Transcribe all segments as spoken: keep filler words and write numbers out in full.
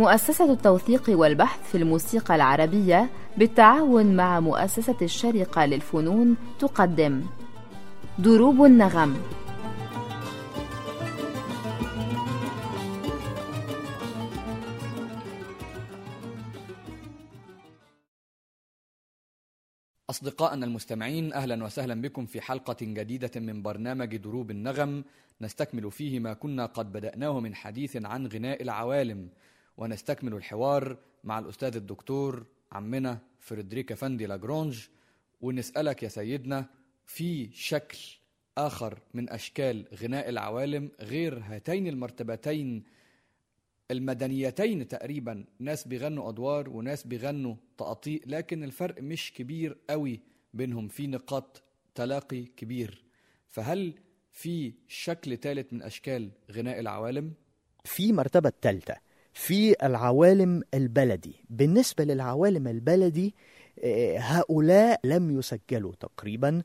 مؤسسة التوثيق والبحث في الموسيقى العربية بالتعاون مع مؤسسة الشارقة للفنون تقدم دروب النغم، أصدقائنا المستمعين، أهلا وسهلا بكم في حلقة جديدة من برنامج دروب النغم، نستكمل فيه ما كنا قد بدأناه من حديث عن غناء العوالم، ونستكمل الحوار مع الأستاذ الدكتور عمنا فريدريك فاندي لاجرونج. ونسألك يا سيدنا، في شكل آخر من أشكال غناء العوالم غير هاتين المرتبتين المدنيتين تقريبا، ناس بيغنوا أدوار وناس بيغنوا تقطيع، لكن الفرق مش كبير قوي بينهم، في نقاط تلاقي كبير، فهل في شكل ثالث من أشكال غناء العوالم؟ في مرتبة الثالثة في العوالم البلدي. بالنسبة للعوالم البلدي هؤلاء لم يسجلوا تقريبا،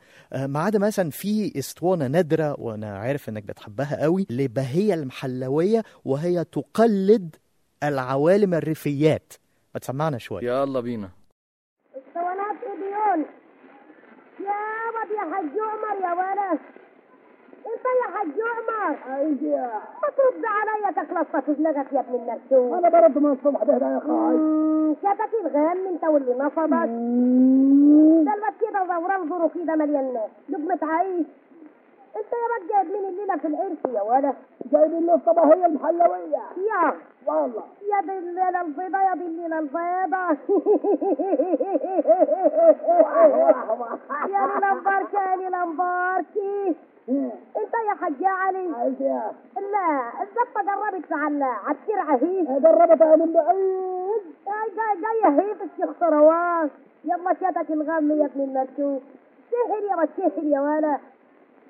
ما عدا مثلا في اسطوانه نادره وانا عارف انك بتحبها قوي لبهيه المحلويه، وهي تقلد العوالم الريفيات. ما تسمعنا شويه؟ يلا بينا. اسطوانات ايديون يا واد يا حاج عمر، يا ولد انت يا حاج عمر، ايدي ما ترد عليا تخلصت دماغك يا ابن النسوم. انا برد من الصبح ده يا خاي. شبك الغم انت واللي نصبك دلت كده زوران ظروفي ده مليان ناس لقمة عيش. انت يا رب جايب مين الليله في القرش يا ولد؟ جايبين له الطباهيه المحلويه يا والله يا دي الليله البيضاء، يا دي الليله البيضاء يا لمباركي يا لمباركي. انت يا حاج علي لا الزبطه جربت على على السرعه هي جربتها من بعيد، جاي جاي جايه هي في الشيخ ثروات. يلا شاتك الغم يا ابن المكتوب، سهل يا ما سهل يا ولد.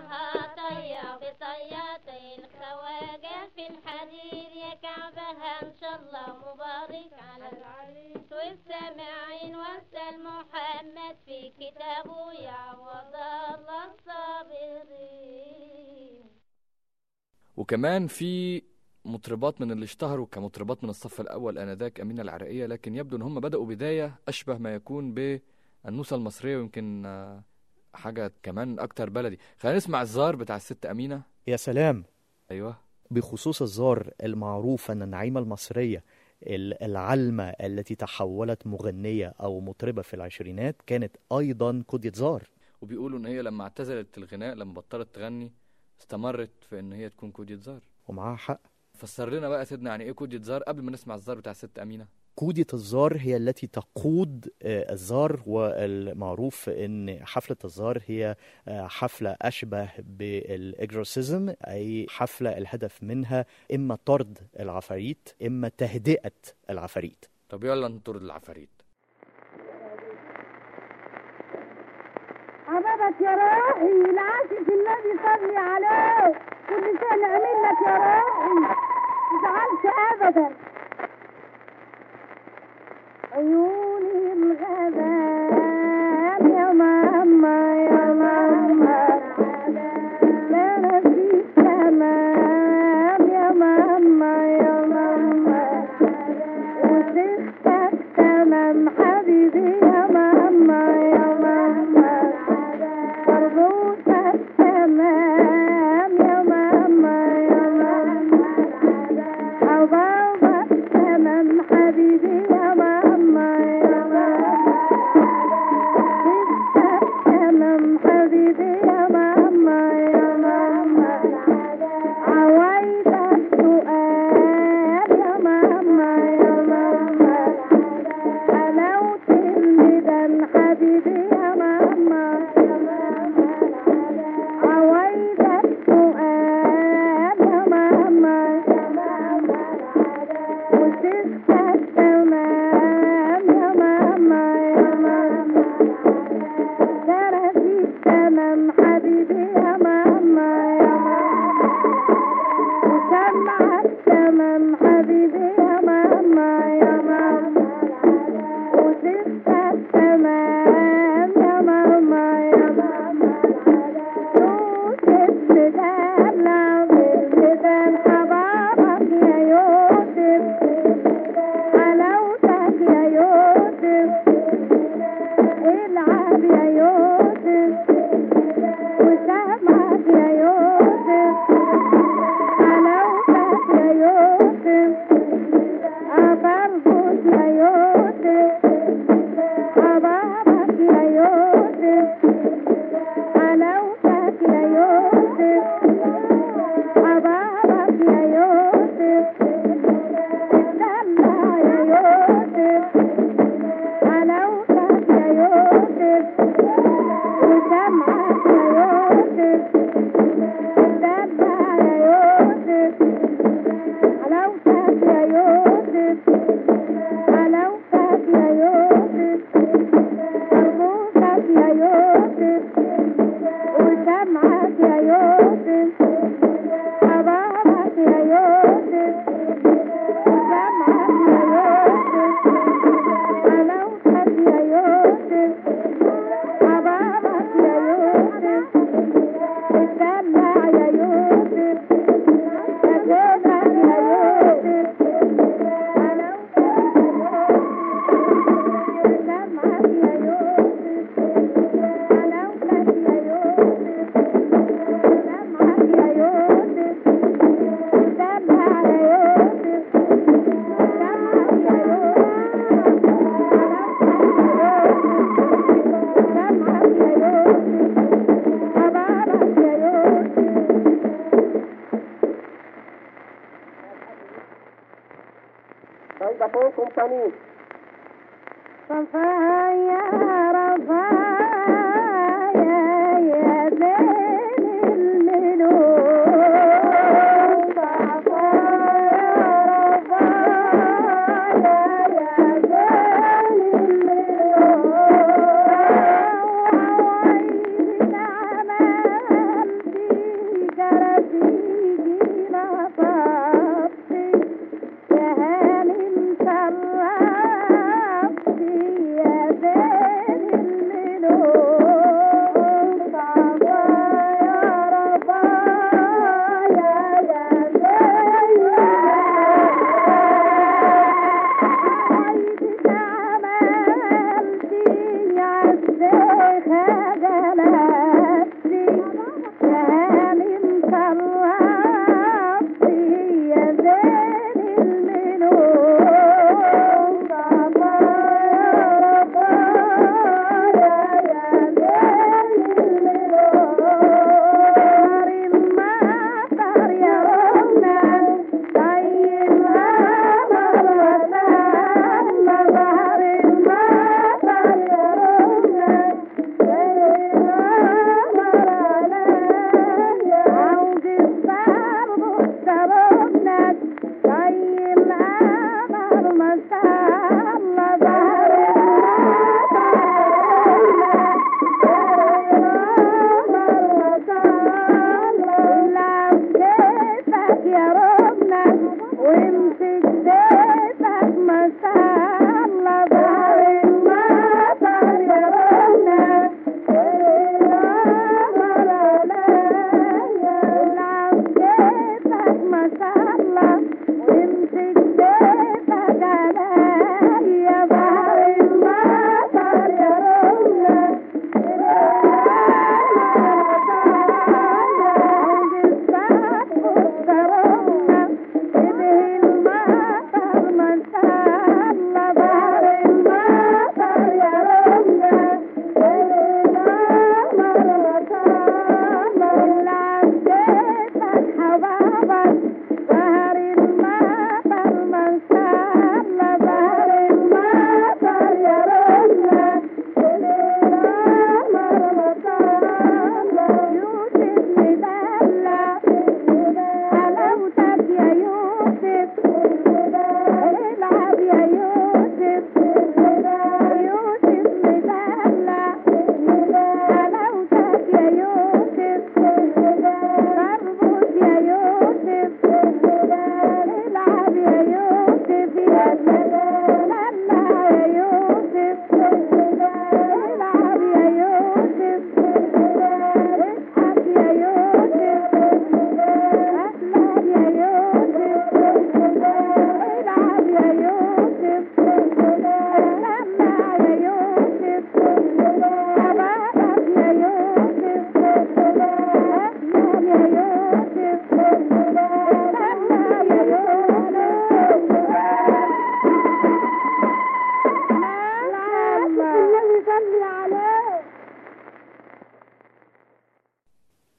كعبها طيب طياتين خواجة في الحرير يا كعبها إن شاء الله مبارك على العريس والسامعين وسل محمد في كتابه يعوض الله الصابرين. وكمان في مطربات من اللي اشتهروا كمطربات من الصف الأول آنذاك أمينة العراقية، لكن يبدو إن هم بدأوا بداية أشبه ما يكون بالنوسة المصرية ويمكن حاجة كمان أكتر بلدي. خلينا نسمع الزار بتاع الست أمينة. يا سلام. أيوة. بخصوص الزار المعروف أن نعيمة المصرية العلمة التي تحولت مغنية أو مطربة في العشرينات كانت أيضا قدية زار، وبيقولوا إن هي لما اعتزلت الغناء لما بطلت تغني استمرت في إن هي تكون قدية زار، ومعها حق. فسر لنا بقى سيدنا يعني إيه قدية زار قبل ما نسمع الزار بتاع الست أمينة. قودية الزار هي التي تقود الزار، والمعروف أن حفلة الزار هي حفلة أشبه بالإكزورسيزم، أي حفلة الهدف منها إما طرد العفاريت إما تهدئة العفاريت. طب يلا نطرد العفاريت. عبدت يا روحي العاشق الذي صلي عليه كل شيء نعمل لك يا روحي ما زعلت أبدا عيوني الغبان يا ماما يا ماما لا نسيت تمام يا ماما يا ماما وسيختك تمام حبيبي يا ماما يا ماما مربوطك تمام يا ماما يا ماما حبابك تمام حبيبي يا ماما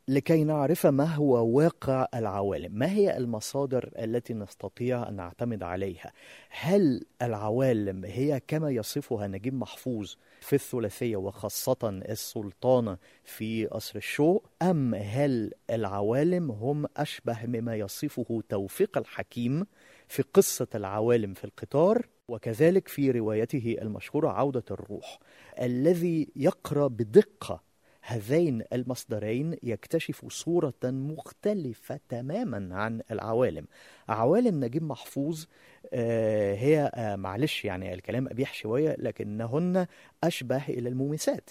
لكي نعرف ما هو واقع العوالم، ما هي المصادر التي نستطيع أن نعتمد عليها؟ هل العوالم هي كما يصفها نجيب محفوظ في الثلاثية وخاصة السلطانة في قصر الشوق، أم هل العوالم هم أشبه مما يصفه توفيق الحكيم في قصة العوالم في القطار، وكذلك في روايته المشهورة عودة الروح؟ الذي يقرأ بدقة هذين المصدرين يكتشف صورة مختلفة تماما عن العوالم. عوالم نجيب محفوظ هي معلش يعني الكلام قبيح شوية، لكنهن أشبه إلى المومسات،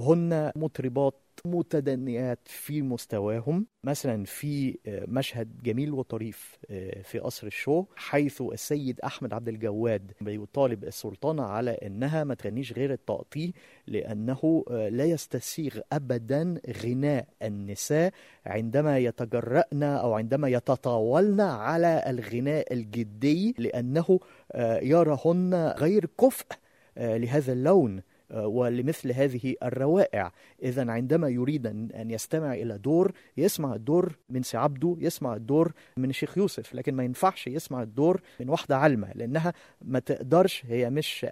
هن مطربات متدنيات في مستواهم. مثلا في مشهد جميل وطريف في قصر الشو، حيث السيد أحمد عبد الجواد بيطالب السلطانة على أنها ما تغنيش غير التقطيع، لأنه لا يستسيغ أبدا غناء النساء عندما يتجرأن أو عندما يتطاولن على الغناء الجدي، لأنه يراهن غير كفء لهذا اللون ولمثل هذه الروائع. إذن عندما يريد أن يستمع إلى دور، يسمع الدور من سعبده، يسمع الدور من شيخ يوسف، لكن ما ينفعش يسمع الدور من واحدة علمة، لأنها ما تقدرش، هي مش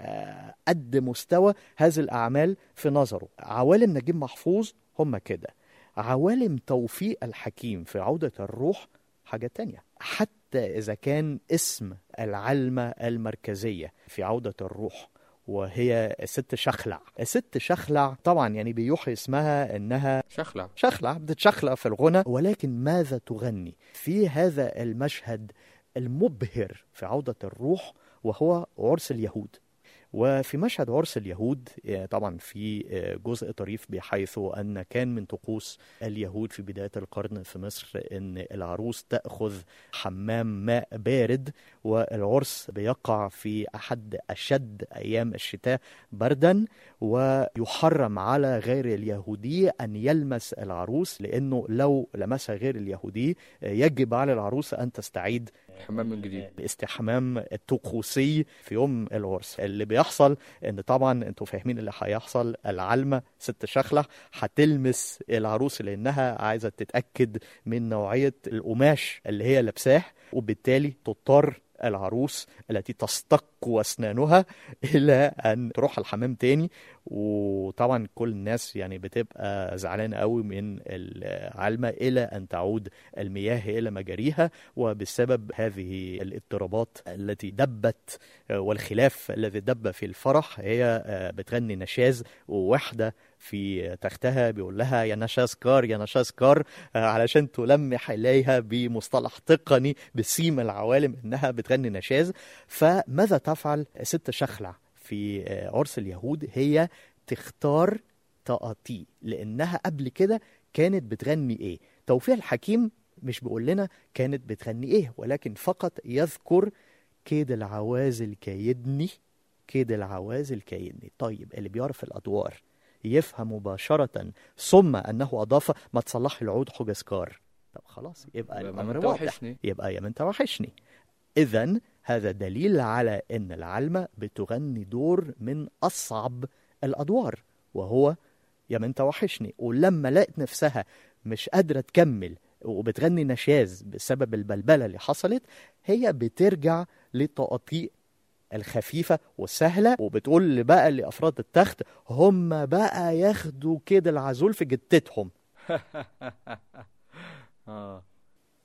قد مستوى هذه الأعمال في نظره. عوالم نجيب محفوظ هم كده. عوالم توفيق الحكيم في عودة الروح حاجة تانية، حتى إذا كان اسم العلمة المركزية في عودة الروح وهي ست شخلع. ست شخلع طبعا يعني بيوحي اسمها انها شخلع شخلع بتتشخلع في الغنى، ولكن ماذا تغني في هذا المشهد المبهر في عودة الروح، وهو عرس اليهود؟ وفي مشهد عرس اليهود طبعا في جزء طريف، بحيث أن كان من طقوس اليهود في بداية القرن في مصر أن العروس تأخذ حمام ماء بارد، والعرس بيقع في أحد أشد أيام الشتاء بردا، ويحرم على غير اليهودي أن يلمس العروس، لأنه لو لمسها غير اليهودي يجب على العروس أن تستعيد حمام من جديد باستحمام الطقوسي في يوم العرس. اللي بيحصل ان طبعا انتوا فاهمين اللي هيحصل، العلمة ست شخلة هتلمس العروس لانها عايزة تتأكد من نوعية القماش اللي هي لابساه، وبالتالي تضطر العروس التي تستق أسنانها إلى أن تروح الحمام تاني. وطبعا كل الناس يعني بتبقى زعلانة قوي من العلمة إلى أن تعود المياه إلى مجاريها، وبسبب هذه الاضطرابات التي دبت والخلاف الذي دب في الفرح، هي بتغني نشاز، ووحدة في تختها بيقول لها يا نشاز كار يا نشاز كار، علشان تلمح إليها بمصطلح تقني بسيم العوالم إنها بتغني نشاز. فماذا تفعل ست شخلع في عرس اليهود؟ هي تختار تقاطيع، لأنها قبل كده كانت بتغني إيه؟ توفيق الحكيم مش بيقول لنا كانت بتغني إيه، ولكن فقط يذكر كيد العوازل كيدني، كيد العوازل كيدني. طيب اللي بيعرف الأدوار يفهم مباشرة، ثم أنه أضاف ما تصلح العود حجزكار. طب خلاص يبقى الأمر واضح، يبقى يا من توحشني. إذن هذا دليل على أن العلمة بتغني دور من أصعب الأدوار، وهو يا من توحشني. ولما لقت نفسها مش قادرة تكمل وبتغني نشاز بسبب البلبلة اللي حصلت، هي بترجع للتقاطيع الخفيفة والسهلة، وبتقول بقى لأفراد التخت هم بقى ياخدوا كده العزول في جتتهم. آه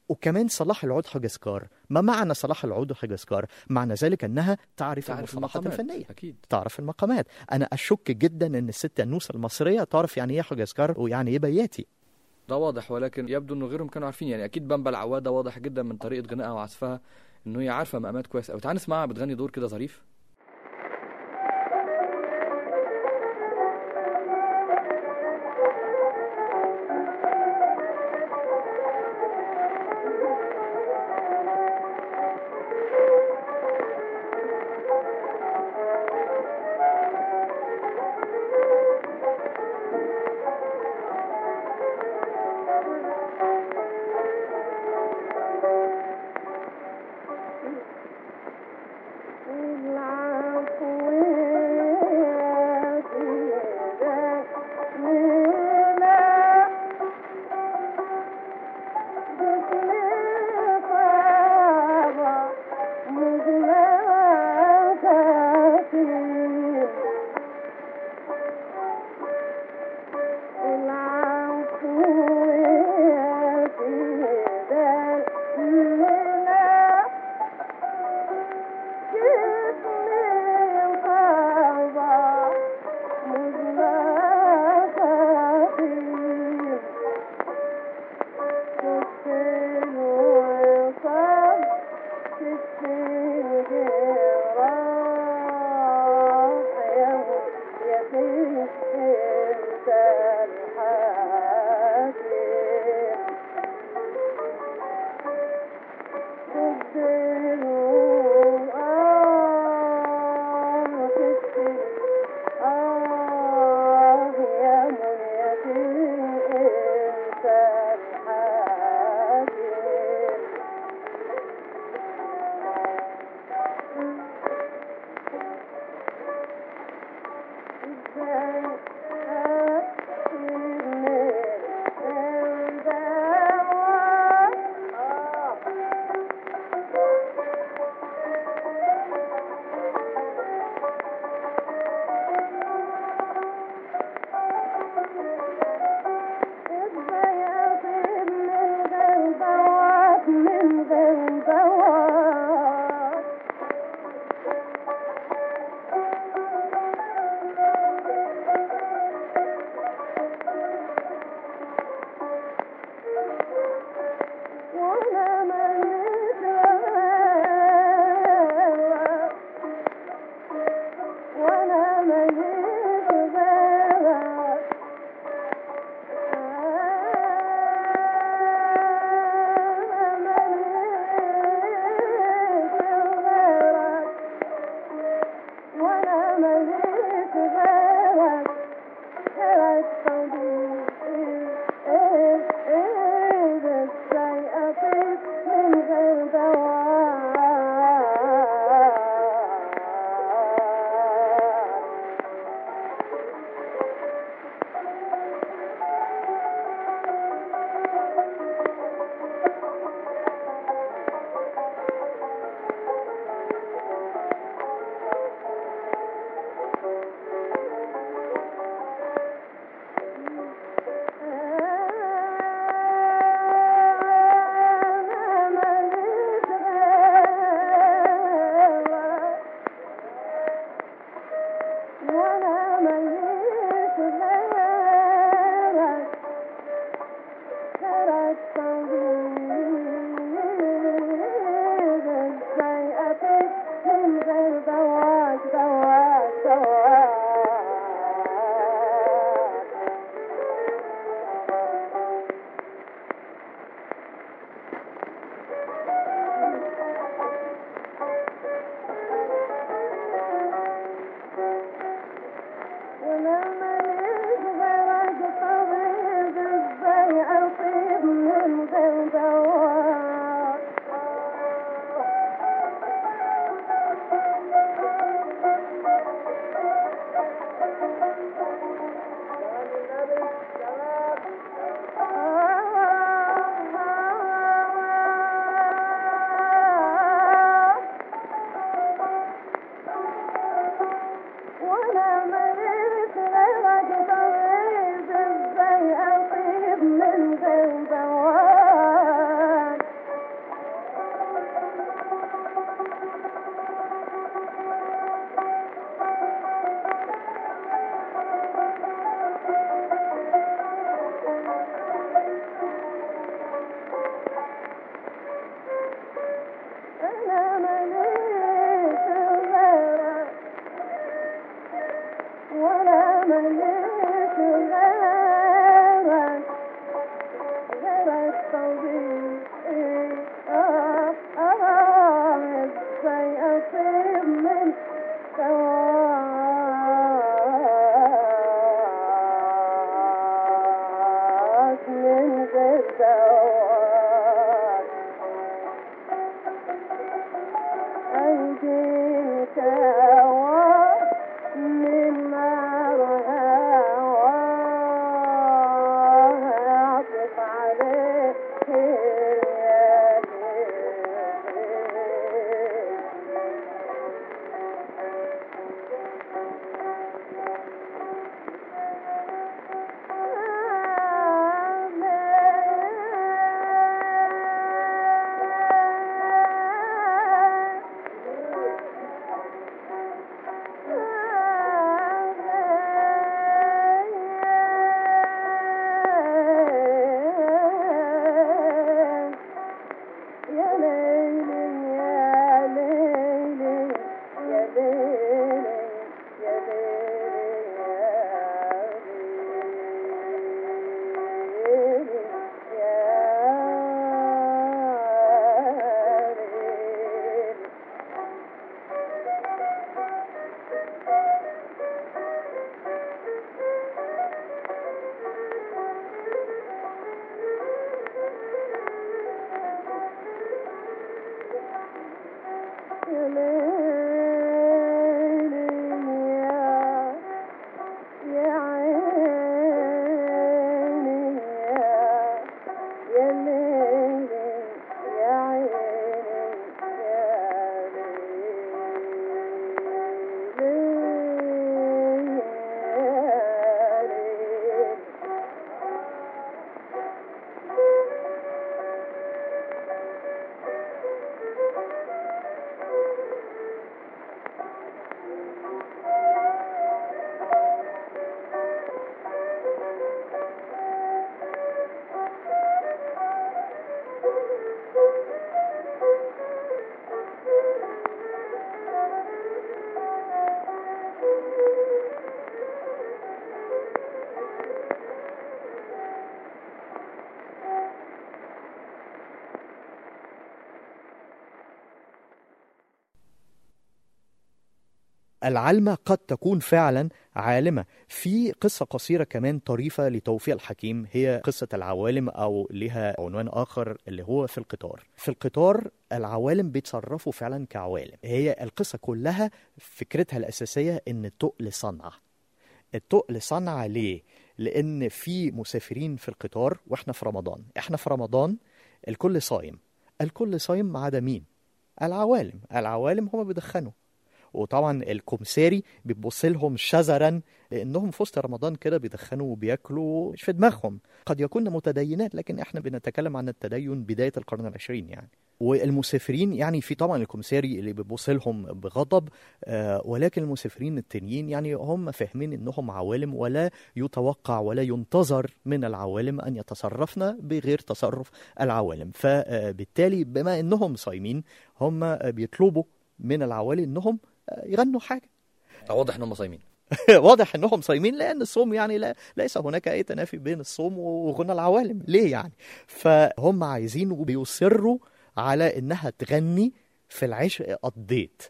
وكمان صلاح العود حجزكار. ما معنى صلاح العود حجزكار؟ معنى ذلك أنها تعرف المصطلحات الفنية، أكيد تعرف المقامات. أنا أشك جدا أن الست النوسة المصرية تعرف يعني إيه حجزكار ويعني إيه بياتي. ده واضح، ولكن يبدو أنه غيرهم كانوا عارفين. يعني أكيد بامبا العوادة واضح جدا من طريقة غنائها وعزفها أنه هي عارفة مقامات كويس. أو تعال نسمعها بتغني دور كده ظريف. أيديك من نارها العلمة قد تكون فعلا عالمة. في قصة قصيرة كمان طريفة لتوفيق الحكيم، هي قصة العوالم، أو لها عنوان آخر اللي هو في القطار. في القطار العوالم بيتصرفوا فعلا كعوالم. هي القصة كلها فكرتها الأساسية إن التقل صنع. التقل صنع ليه؟ لأن في مسافرين في القطار، وإحنا في رمضان، إحنا في رمضان الكل صايم، الكل صايم ما عدا مين؟ العوالم. العوالم هما بيدخنوا، وطبعا الكمساري بيبص لهم شزرا لانهم في وسط رمضان كده بيدخنوا وبياكلوا، مش في دماغهم. قد يكون متدينات، لكن احنا بنتكلم عن التدين بدايه القرن العشرين يعني. والمسافرين يعني في طبعا الكمساري اللي بيبص لهم بغضب، آه ولكن المسافرين التانيين يعني هم فاهمين انهم عوالم، ولا يتوقع ولا ينتظر من العوالم ان يتصرفن بغير تصرف العوالم. فبالتالي بما انهم صايمين هم بيطلبوا من العوالم انهم يغنوا حاجة. واضح أنهم صايمين. واضح أنهم صايمين، لأن الصوم يعني لا ليس هناك أي تنافي بين الصوم وغنى العوالم، ليه يعني؟ فهم عايزين وبيصروا على أنها تغني في العشق قضيت.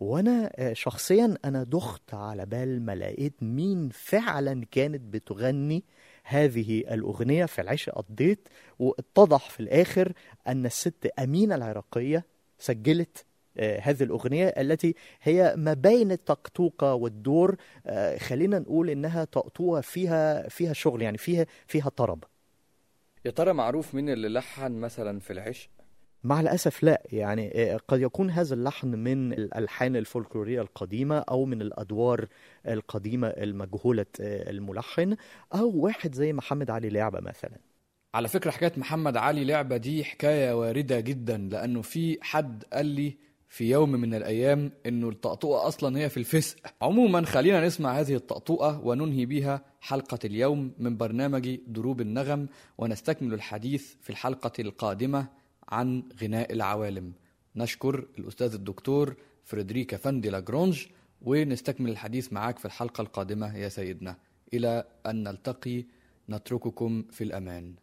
وأنا شخصيا أنا دخت على بال ما لقيت مين فعلا كانت بتغني هذه الأغنية في العشق قضيت، واتضح في الآخر أن الست أمينة العراقية سجلت هذه الأغنية التي هي ما بين التقطوقة والدور. خلينا نقول إنها تقطوقة فيها فيها شغل يعني، فيها فيها طرب. يا ترى معروف مين اللي لحن مثلا في العشق؟ مع الأسف لا، يعني قد يكون هذا اللحن من الألحان الفولكلورية القديمة، أو من الأدوار القديمة المجهولة الملحن، أو واحد زي محمد علي لعبة مثلا. على فكرة حكاية محمد علي لعبة دي حكاية واردة جدا، لأنه في حد قال لي في يوم من الأيام إنه الطقطقة أصلا هي في الفسق. عموما خلينا نسمع هذه الطقطقة وننهي بها حلقة اليوم من برنامج دروب النغم، ونستكمل الحديث في الحلقة القادمة عن غناء العوالم. نشكر الأستاذ الدكتور فريدريك فاندي لاجرونج، ونستكمل الحديث معاك في الحلقة القادمة يا سيدنا. إلى أن نلتقي نترككم في الأمان.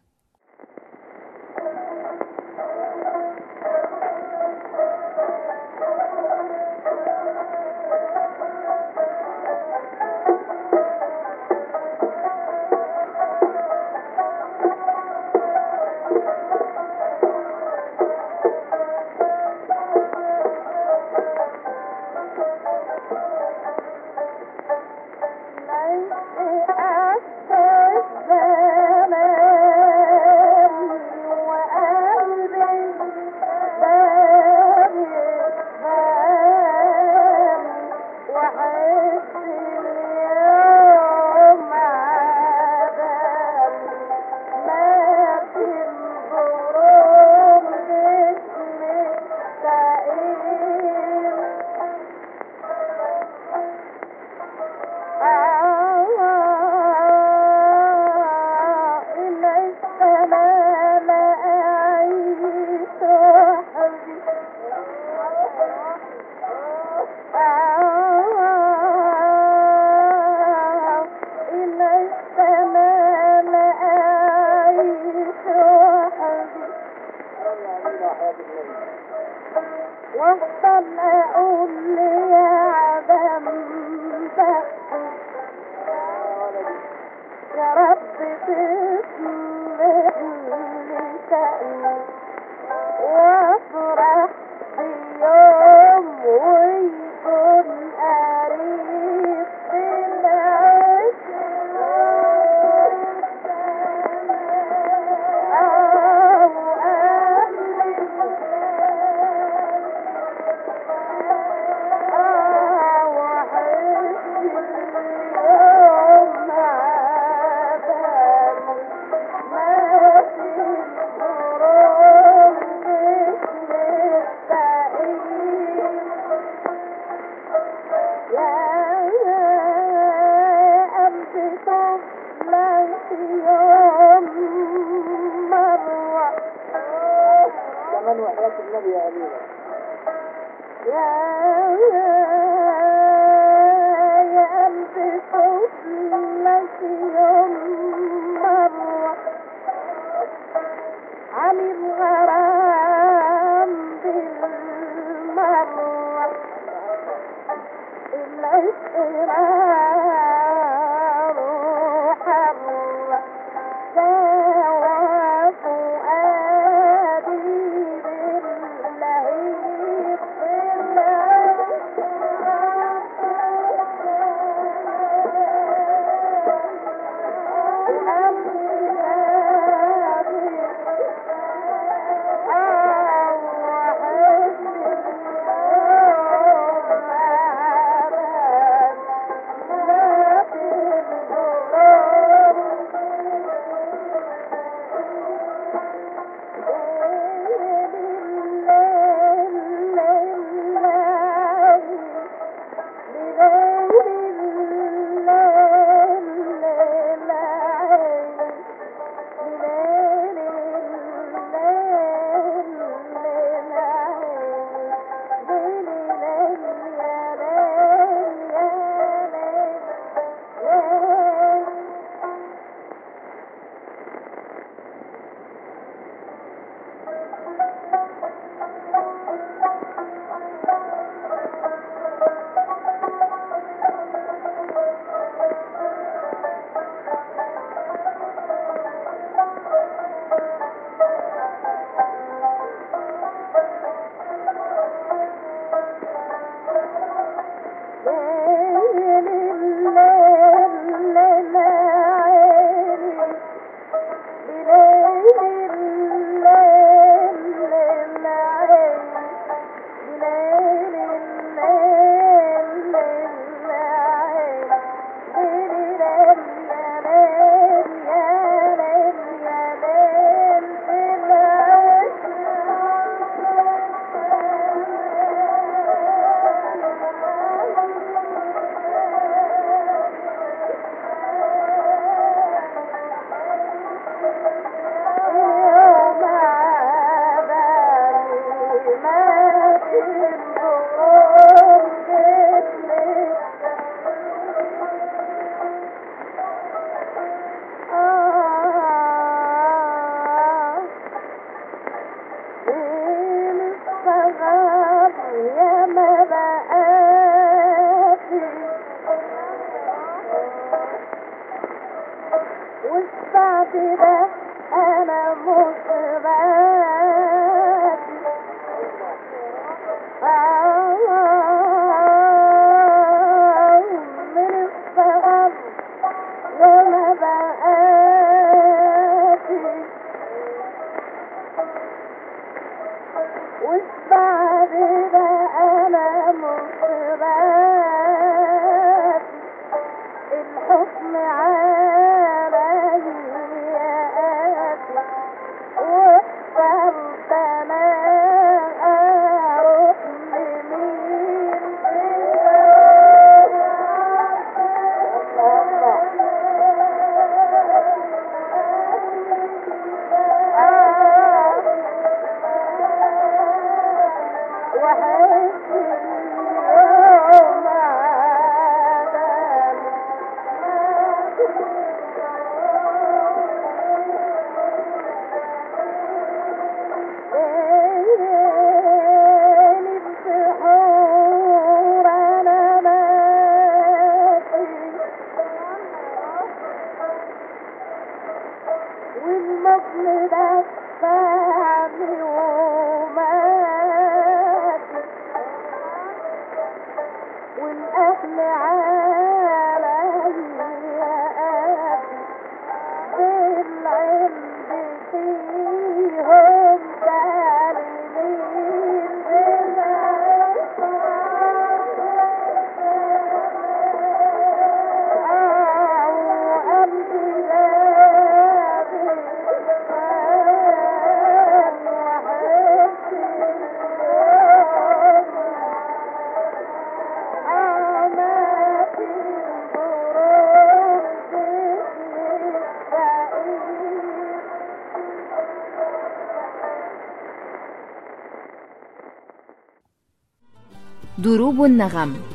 دروب النغم